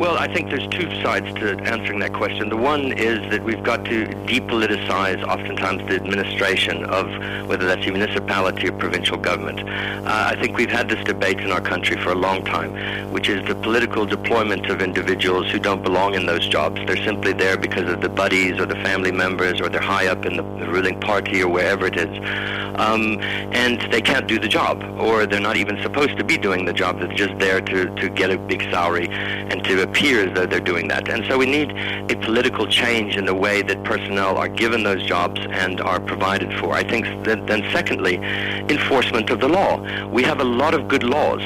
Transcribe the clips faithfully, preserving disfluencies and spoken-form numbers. Well, I think there's two sides to answering that question. The one is that we've got to depoliticize oftentimes the administration of whether that's a municipality or provincial government. Uh, I think we've had this debate in our country for a long time, which is the political deployment of individuals who don't belong in those jobs. They're simply there because of the buddies or the family members, or they're high up in the, the ruling party or wherever it is. Um, and they can't do the job, or they're not even supposed to be doing the job. They're just there to, to get a big salary and to appear as though they're doing that. And so we need a political change in the way that personnel are given those jobs and are provided for. I think that, then secondly, enforcement of the law. We have a lot of good laws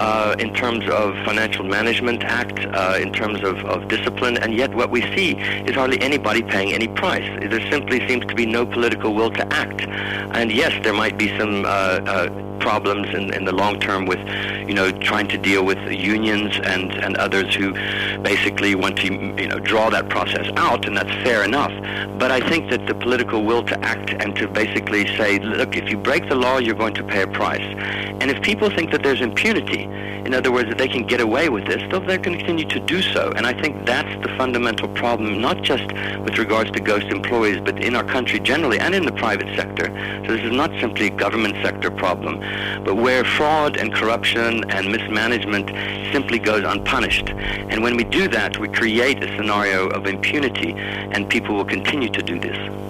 uh, in terms of Financial Management Act, uh, in terms of, of discipline, and yet what we see is hardly anybody paying any price. There simply seems to be no political will to act. And yes, there might be some uh, uh, problems in, in the long term with, you know, trying to deal with the unions and, and others who basically want to, you know, draw that process out, and that's fair enough. But I think that the political will to act and to basically say, look, if you break the law, you're going to pay a price. And if people think that there's impunity, in other words, that they can get away with this, they'll, they'll continue to do so. And I think that's the fundamental problem, not just with regards to ghost employees, but in our country generally and in the private sector. So this is not simply a government sector problem, but where fraud and corruption and mismanagement simply goes unpunished. And when we do that, we create a scenario of impunity, and people will continue to do this.